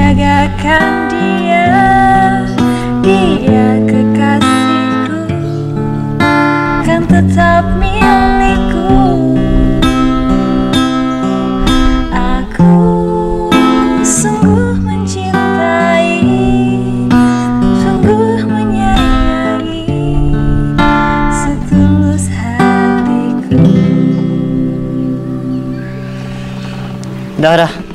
Jagakan dia, dia kekasihku, kan tetap milikku. Aku sungguh mencintai, sungguh menyayangi setulus hatiku. Dah.